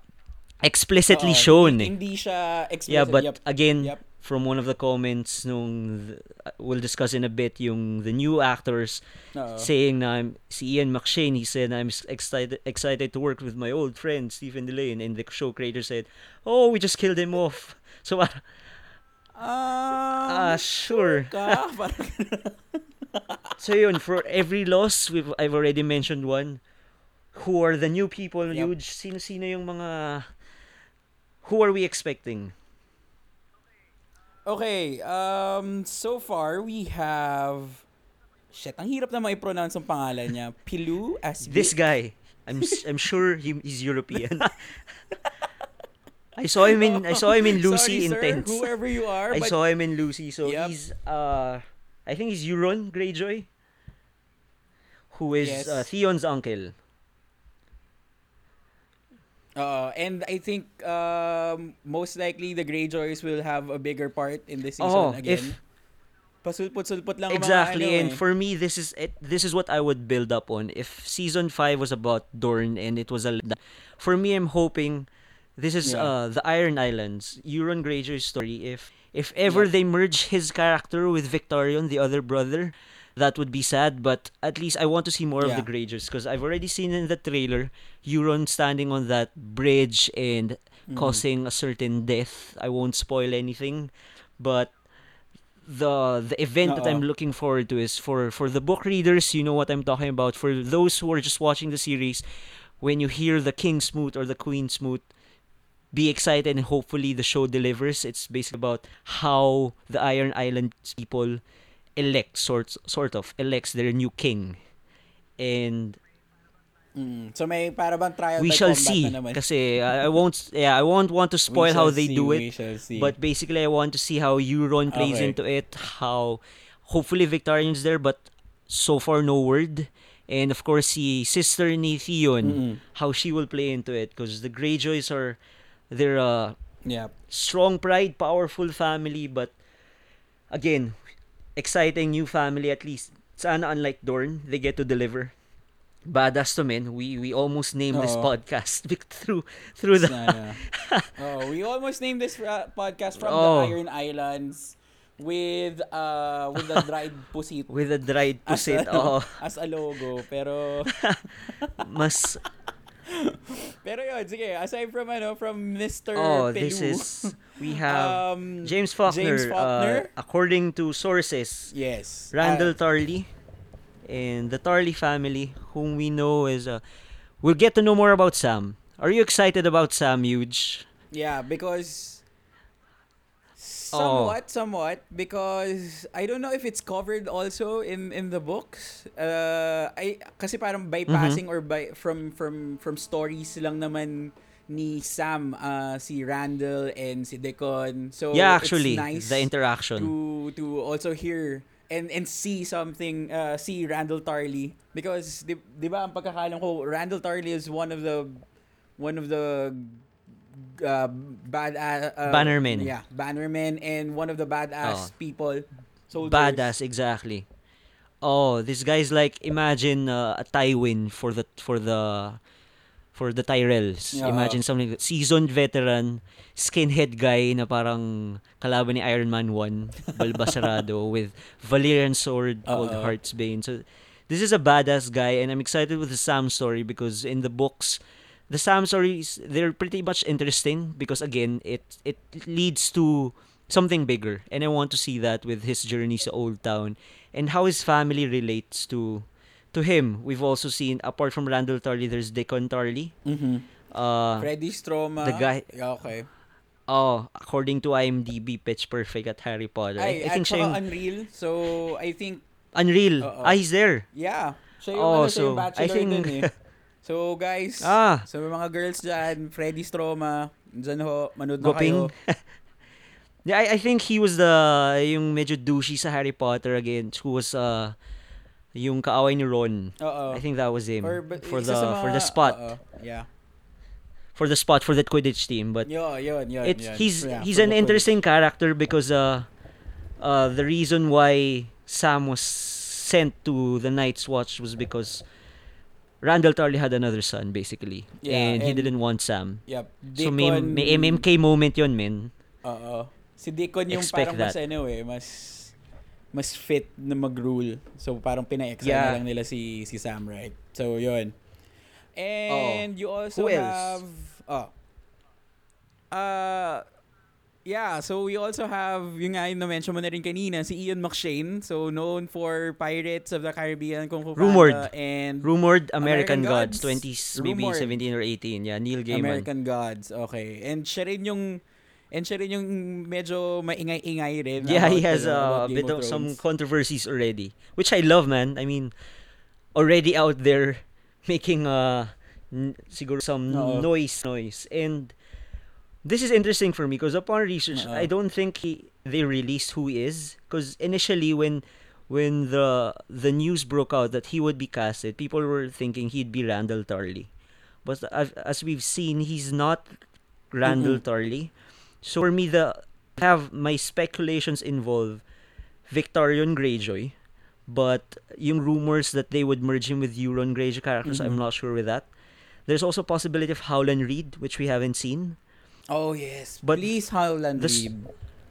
explicitly Uh-oh. shown. Eh. Hindi siya explicit. Yeah, but yep. again. Yep. From one of the comments nung we'll discuss in a bit yung the new actors Uh-oh. saying na I'm, si Ian McShane, he said, I'm excited excited to work with my old friend Stephen Delane, and the show creator said, oh, we just killed him off. So uh, um, uh sure. So yun, for every loss we've I've already mentioned one. Who are the new people? Yep. Huge, sino sino yung mga who are we expecting? Okay, um, so far we have... Shit, ang hirap na mai-pronounce ang pangalan niya. Pilou as... This guy. I'm I'm sure he, he's European. I saw him in I saw him in Lucy. Sorry, Intense. Sir, whoever you are. I but... saw him in Lucy. So yep. he's... Uh, I think he's Euron Greyjoy, who is yes. uh, Theon's uncle. Uh, and I think um, most likely the Greyjoys will have a bigger part in this season oh, again. If... Pasulput-sulput lang exactly, mga ano, and eh. for me, this is it, this is what I would build up on. If season five was about Dorne and it was a, for me, I'm hoping this is yeah. uh, the Iron Islands, Euron Greyjoy's story. If if ever yeah. they merge his character with Victarion, the other brother, that would be sad, but at least I want to see more yeah. of the Greyjoys, because I've already seen in the trailer Euron standing on that bridge and mm. causing a certain death. I won't spoil anything, but the the event Uh-oh. that I'm looking forward to is for, for the book readers, you know what I'm talking about. For those who are just watching the series, when you hear the King Smoot or the Queen Smoot, be excited and hopefully the show delivers. It's basically about how the Iron Islands people elect sort sort of elects their new king, and mm. so may para bang trial we by shall see na naman. Kasi I won't yeah I won't want to spoil how they see, do it, but basically I want to see how Euron plays okay. into it, how hopefully Victarion's there, but so far no word, and of course si sister ni Theon, mm-hmm. how she will play into it, because the Greyjoys are they're a yeah. strong pride, powerful family, but again, exciting new family at least. Sana unlike Dorne, they get to deliver. Badass to men. We we almost named Uh-oh. this podcast through through the. oh, we almost named this podcast from oh. the Iron Islands with uh with a dried pusit. With a dried pusit. Oh. As a logo, pero. Mas. Pero yun, sige, aside from ano, from Mister Oh, Pelou, this is, we have um, James Faulkner, James Faulkner. Uh, according to sources, yes, Randyll uh, Tarly, and the Tarly family, whom we know is, uh, we'll get to know more about Sam. Are you excited about Sam, Huge? Yeah, because, somewhat, oh. somewhat, because I don't know if it's covered also in, in the books. Uh, I kasi parang bypassing mm-hmm. or by from from from stories lang naman ni Sam, uh, si Randyll and si Dickon. So yeah, actually, it's nice the interaction to to also hear and and see something, uh, see Randyll Tarly, because di, di ba ang pagkakalam ko, Randyll Tarly is one of the one of the Uh, bad uh, uh, Bannerman. Yeah, Bannerman, and one of the badass oh. people. Soldiers. Badass, exactly. Oh, this guy's like, imagine uh, a Tywin for the for the for the Tyrells. Uh-huh. Imagine something, seasoned veteran, skinhead guy na parang kalaban ni Iron Man one, Balbasarado, with Valyrian sword called Uh-oh. Heartsbane. So this is a badass guy, and I'm excited with the Sam story, because in the books, the Sam stories, they're pretty much interesting, because again, it it leads to something bigger. And I want to see that with his journeys to Old Town and how his family relates to to him. We've also seen, apart from Randyll Tarly, there's Dickon Tarly. Mm-hmm. Uh, Freddy Stroma. The guy. Yeah, okay. Oh, according to I M D B, pitch perfect at Harry Potter. Ay, I, I think siya yung... Unreal. So, I think... Unreal. Uh-oh. Ah, he's there. Yeah. Siya yung, oh, ano, so, siya yung bachelor I think... dun eh. So, guys, ah. So may mga girls dyan, Freddy Stroma, dyan ho, manood na Goping. Kayo. Yeah, I, I think he was the, yung medyo douchey sa Harry Potter again, who was, uh, yung kaaway ni Ron. Uh-oh. I think that was him. Or, but, for the mga, for the spot. Uh-oh. Yeah. For the spot for the Quidditch team, but yo, yo, yo, it's, yo. he's yeah, he's an interesting Quidditch character because uh, uh, the reason why Sam was sent to the Night's Watch was because Randyll Tarly had another son, basically, yeah, and, and he didn't want Sam. Yep. Dickon, so may, may M M K moment yon, men. Uh-oh. Si Dickon yung expect parang that. Mas ano eh, mas mas fit na mag-rule. So parang pina-exile yeah. lang nila si si Sam, right? So yon. And oh. you also have oh uh yeah so we also have yung nga yung na-mention mo na rin kanina si Ian McShane, so known for Pirates of the Caribbean, Kung Fu Panda, rumored and rumored American, American Gods, Gods twenties maybe rumored. seventeen or eighteen yeah Neil Gaiman American Gods, okay, and siya rin yung and siya rin yung medyo maingay-ingay rin yeah about, he has uh, a bit of, of some controversies already, which I love, man. I mean, already out there making uh, n- siguro some no. noise noise and this is interesting for me because upon research no. I don't think he, they released who he is, because initially when when the the news broke out that he would be casted, people were thinking he'd be Randyll Tarly, but as, as we've seen, he's not Randyll mm-hmm. Tarly. So for me, the have my speculations involve Victorian Greyjoy. But yung rumors that they would merge him with Euron Greyjoy characters, mm-hmm. I'm not sure with that. There's also a possibility of Howland Reed, which we haven't seen. Oh, yes. But please, Howland the, Reed.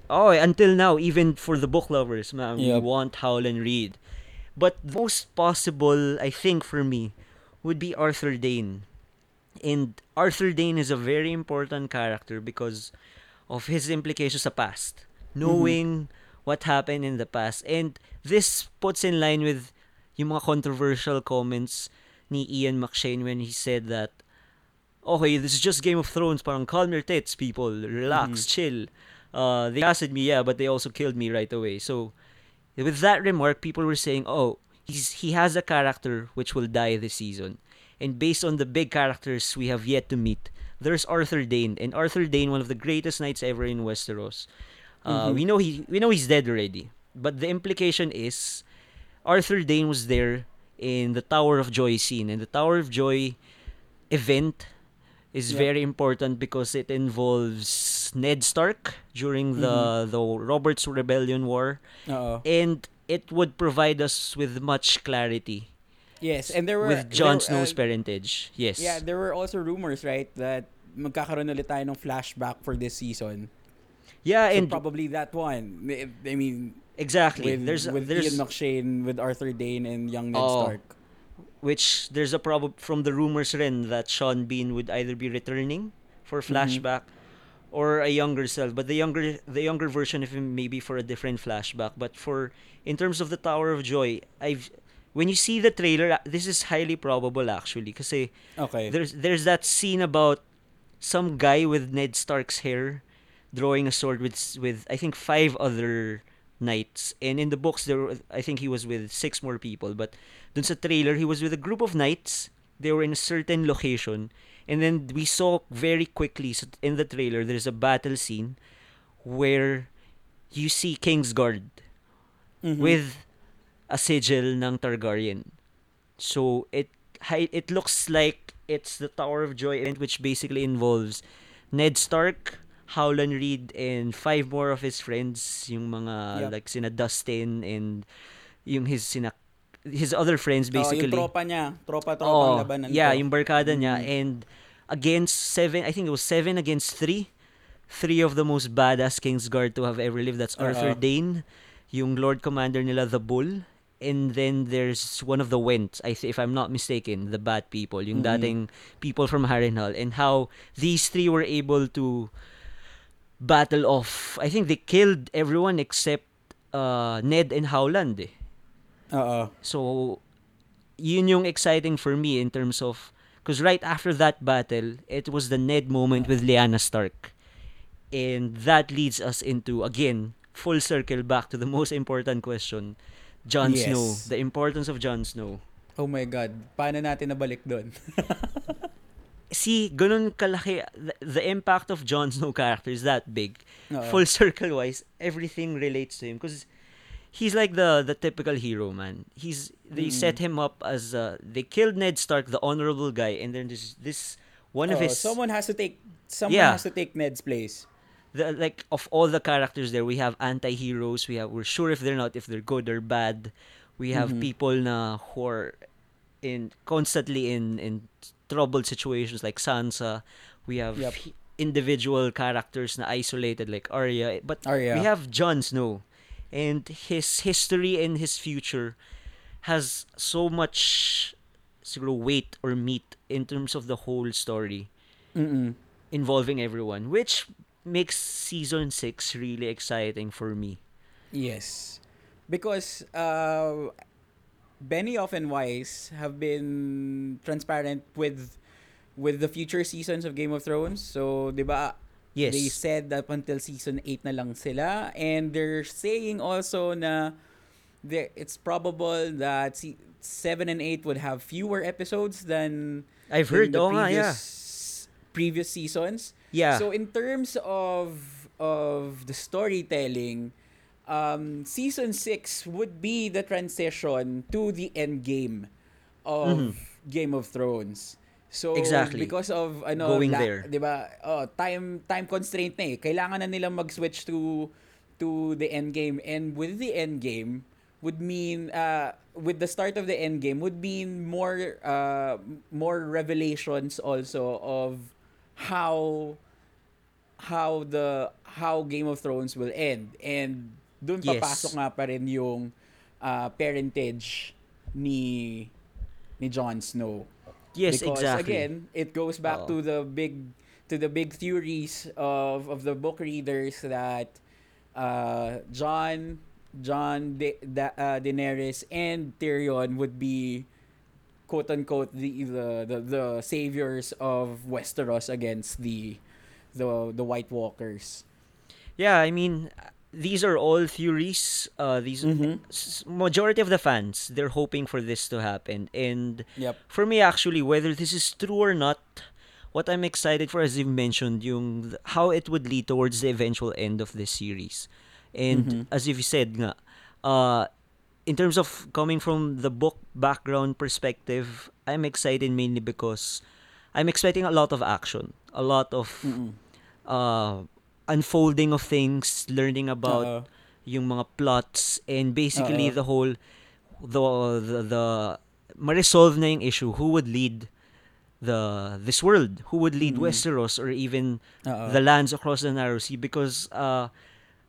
Oh, until now, even for the book lovers, man, yep. we want Howland Reed. But the most possible, I think, for me, would be Arthur Dayne. And Arthur Dayne is a very important character because of his implications sa past. Knowing... Mm-hmm. what happened in the past. And this puts in line with yung mga controversial comments ni Ian McShane when he said that, okay, this is just Game of Thrones, parang calm your tits, people, relax, mm-hmm. chill. Uh, they casted me, yeah, but they also killed me right away. So, with that remark, people were saying, oh, he's, he has a character which will die this season. And based on the big characters we have yet to meet, there's Arthur Dayne. And Arthur Dayne, one of the greatest knights ever in Westeros, Uh, mm-hmm. We know he, we know he's dead already, but the implication is Arthur Dayne was there in the Tower of Joy scene, and the Tower of Joy event is yeah. very important because it involves Ned Stark during the mm-hmm. the Robert's Rebellion War, Uh-oh. and it would provide us with much clarity. Yes, and there were with Jon Snow's uh, parentage. Yes, yeah, there were also rumors, right, that magkakaroon ulit tayo ng flashback for this season. Yeah, so and probably that one. I mean, exactly. With, there's with there's, Ian McShane, with Arthur Dayne, and young Ned oh, Stark. Which there's a prob from the rumors rin that Sean Bean would either be returning for flashback mm-hmm. or a younger self, but the younger the younger version of him maybe for a different flashback. But for in terms of the Tower of Joy, I've when you see the trailer, this is highly probable actually, kasi okay. there's there's that scene about some guy with Ned Stark's hair drawing a sword with with I think five other knights, and in the books there were, I think he was with six more people, but dun sa trailer he was with a group of knights. They were in a certain location, and then we saw very quickly in the trailer there's a battle scene where you see Kingsguard mm-hmm. with a sigil ng Targaryen. So it it looks like it's the Tower of Joy event, which basically involves Ned Stark, Howland Reed, and five more of his friends, yung mga yep. like sina Dustin and yung his sina his other friends basically. Oh, yung tropa niya, tropa tropa oh, laban nito. Yeah, yung barkada niya mm-hmm. and against seven, I think it was seven against three. Three of the most badass Kingsguard to have ever lived. That's uh-huh. Arthur Dayne, yung Lord Commander nila the Bull, and then there's one of the Wents, I th- if I'm not mistaken, the bad people, yung mm-hmm. dating people from Harrenhal, and how these three were able to battle of, I think they killed everyone except uh, Ned and Howland. Eh. Uh-oh. So, yun yung exciting for me in terms of, because right after that battle, it was the Ned moment with Lyanna Stark. And that leads us into, again, full circle back to the most important question, Jon yes. Snow. The importance of Jon Snow. Oh my God. Paano natin nabalik doon? See, ganun kalaki. The, the impact of Jon Snow character is that big. Uh-oh. Full circle-wise, everything relates to him. Because he's like the, the typical hero, man. He's They mm. set him up as, uh, they killed Ned Stark, the honorable guy, and then there's this one oh, of his... Someone has to take, someone yeah. has to take Ned's place. The, like, of all the characters there, we have anti-heroes, we have, we're sure if they're not, if they're good or bad. We have mm-hmm. people na who are in, constantly in, in troubled situations like Sansa. We have yep. individual characters na isolated like Arya. But Arya. We have Jon Snow. And his history and his future has so much siguro, weight or meat in terms of the whole story Mm-mm. involving everyone, which makes season six really exciting for me. Yes, because uh, Benioff and Weiss have been transparent with with the future seasons of Game of Thrones. So, di ba? Yes. They said that until season eight na lang sila, and they're saying also na there it's probable that seven and eight would have fewer episodes than I've heard the oh, previous, yeah. previous seasons. Yeah. So in terms of of the storytelling, um, season six would be the transition to the end game of mm-hmm. Game of Thrones. So exactly. because of ano, going la- there, diba? Oh, time time constraint na eh. Kailangan na nilang mag-switch to to the end game, and with the end game would mean uh, with the start of the end game would mean more uh, more revelations also of how how the how Game of Thrones will end, and dun papasok yes. nga pa rin yung uh, parentage ni ni Jon Snow. Yes, because, exactly. Again, it goes back oh. to the big to the big theories of, of the book readers that uh, Jon, Jon, da- da- uh, Daenerys, and Tyrion would be quote unquote the the, the the saviors of Westeros against the the the White Walkers. Yeah, I mean, these are all theories. Uh, these mm-hmm. majority of the fans, they're hoping for this to happen. And yep. for me, actually, whether this is true or not, what I'm excited for, as you mentioned, yung how it would lead towards the eventual end of this series. And mm-hmm. as you said, nga, uh, in terms of coming from the book background perspective, I'm excited mainly because I'm expecting a lot of action, a lot of. Mm-mm. Uh, unfolding of things, learning about Uh-oh. yung mga plots, and basically Uh-oh. the whole the the, the ma-resolve na yung issue, who would lead the this world, who would lead mm-hmm. Westeros or even Uh-oh. the lands across the Narrow Sea, because uh,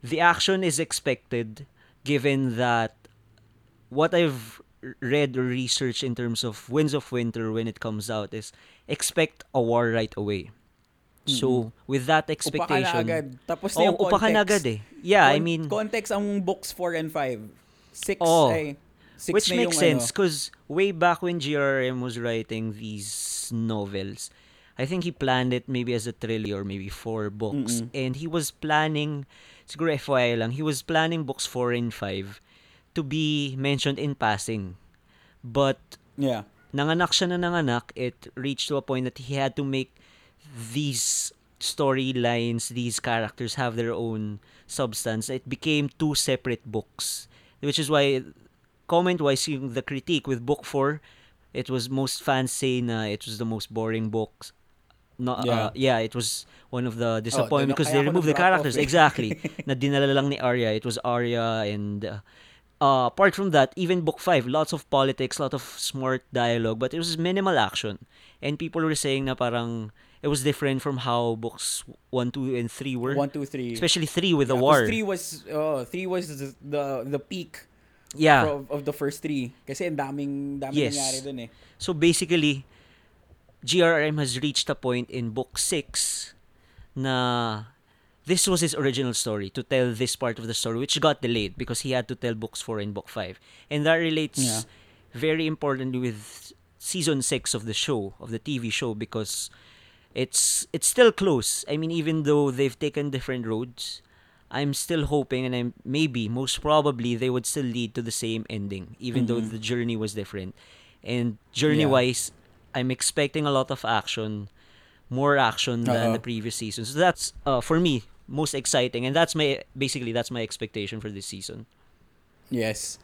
the action is expected given that what I've read or researched in terms of Winds of Winter when it comes out is expect a war right away. So, with that expectation... Upakan agad. Tapos na yung oh, upakan context. Agad eh. Yeah, Con- I mean... Context ang books four and five. six oh, ay... six which na makes yung sense because ano. Way back when J R R M was writing these novels, I think he planned it maybe as a trilogy or maybe four books. Mm-mm. And he was planning... Siguro F Y I lang. He was planning books four and five to be mentioned in passing. But... Yeah. Nanganak siya na nanganak. It reached to a point that he had to make... these storylines, these characters have their own substance. It became two separate books, which is why, comment-wise, the critique with book four, it was most fans say na it was the most boring books. No, yeah. Uh, yeah, it was one of the disappointment oh, because they removed the characters. Exactly. Na dinala lang ni Arya. It was Arya, and uh, uh, apart from that, even book five, lots of politics, lot of smart dialogue, but it was minimal action. And people were saying na parang it was different from how books one, two, and three were. one, two, three. Especially three with yeah, the war. three was oh, three was the the, the peak yeah. of, of the first three. Kasi ang daming, daming yes. nangyari dun eh. So basically, J R R M has reached a point in book six na this was his original story, to tell this part of the story, which got delayed because he had to tell books four and book five. And that relates yeah. very importantly with season six of the show, of the T V show, because it's it's still close. I mean, even though they've taken different roads, I'm still hoping, and I'm maybe, most probably, they would still lead to the same ending, even mm-hmm. though the journey was different. And journey-wise, yeah. I'm expecting a lot of action, more action than Uh-oh. the previous season. So that's, uh, for me, most exciting. And that's my, basically, that's my expectation for this season. Yes.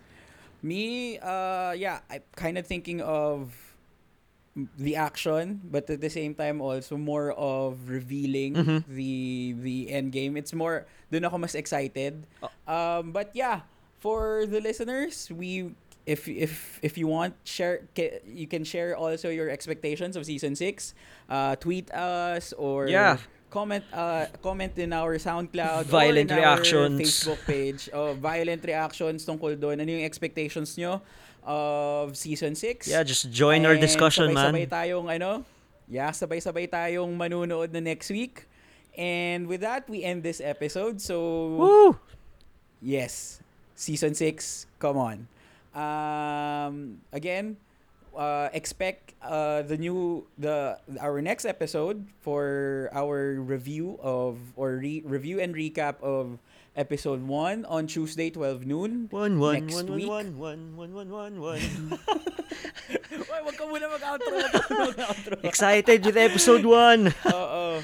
Me, uh, yeah, I'm kind of thinking of the action, but at the same time also more of revealing mm-hmm. the the end game. It's more, dun ako mas excited. Oh. Um, but yeah, for the listeners, we if if if you want, share you can share also your expectations of season six. Uh, tweet us or yeah. comment uh comment in our SoundCloud violent or in reactions. Our Facebook page. Oh, violent reactions tungkol doon. Ano yung expectations nyo of season six. Yeah, just join and our discussion, sabay-sabay man. Sabay-sabay tayong ano? Yeah, sabay-sabay tayong manunood na next week. And with that, we end this episode. So Woo! Yes. Season six, come on. Um again, uh expect uh the new the our next episode for our review of or re- review and recap of Episode one on Tuesday, twelve noon. One, one, next one, week. One, one, one, one, one, one, one. Why, wag ka muna mag-outro. mag-outro. Excited with Episode one. Oo.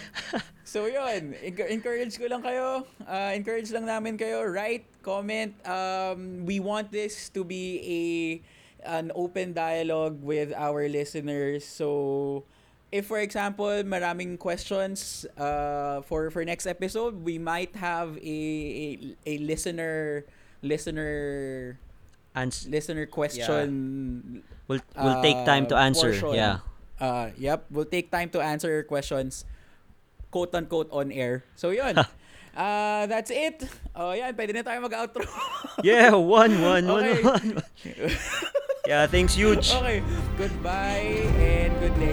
So, yun. Encourage ko lang kayo. Uh, encourage lang namin kayo. Write, comment. Um, we want this to be a an open dialogue with our listeners. So, if, for example, maraming questions uh, for for next episode, we might have a a, a listener listener Ans- listener question. Yeah. We'll we'll uh, take time to answer. Portion. Yeah. Uh, yep. We'll take time to answer your questions, quote unquote, on air. So yun. Uh, that's it. Oh yeah, pwede na tayo mag-outro. Yeah, one one okay. one one. one. Yeah, thanks huge. Okay. Goodbye and good day.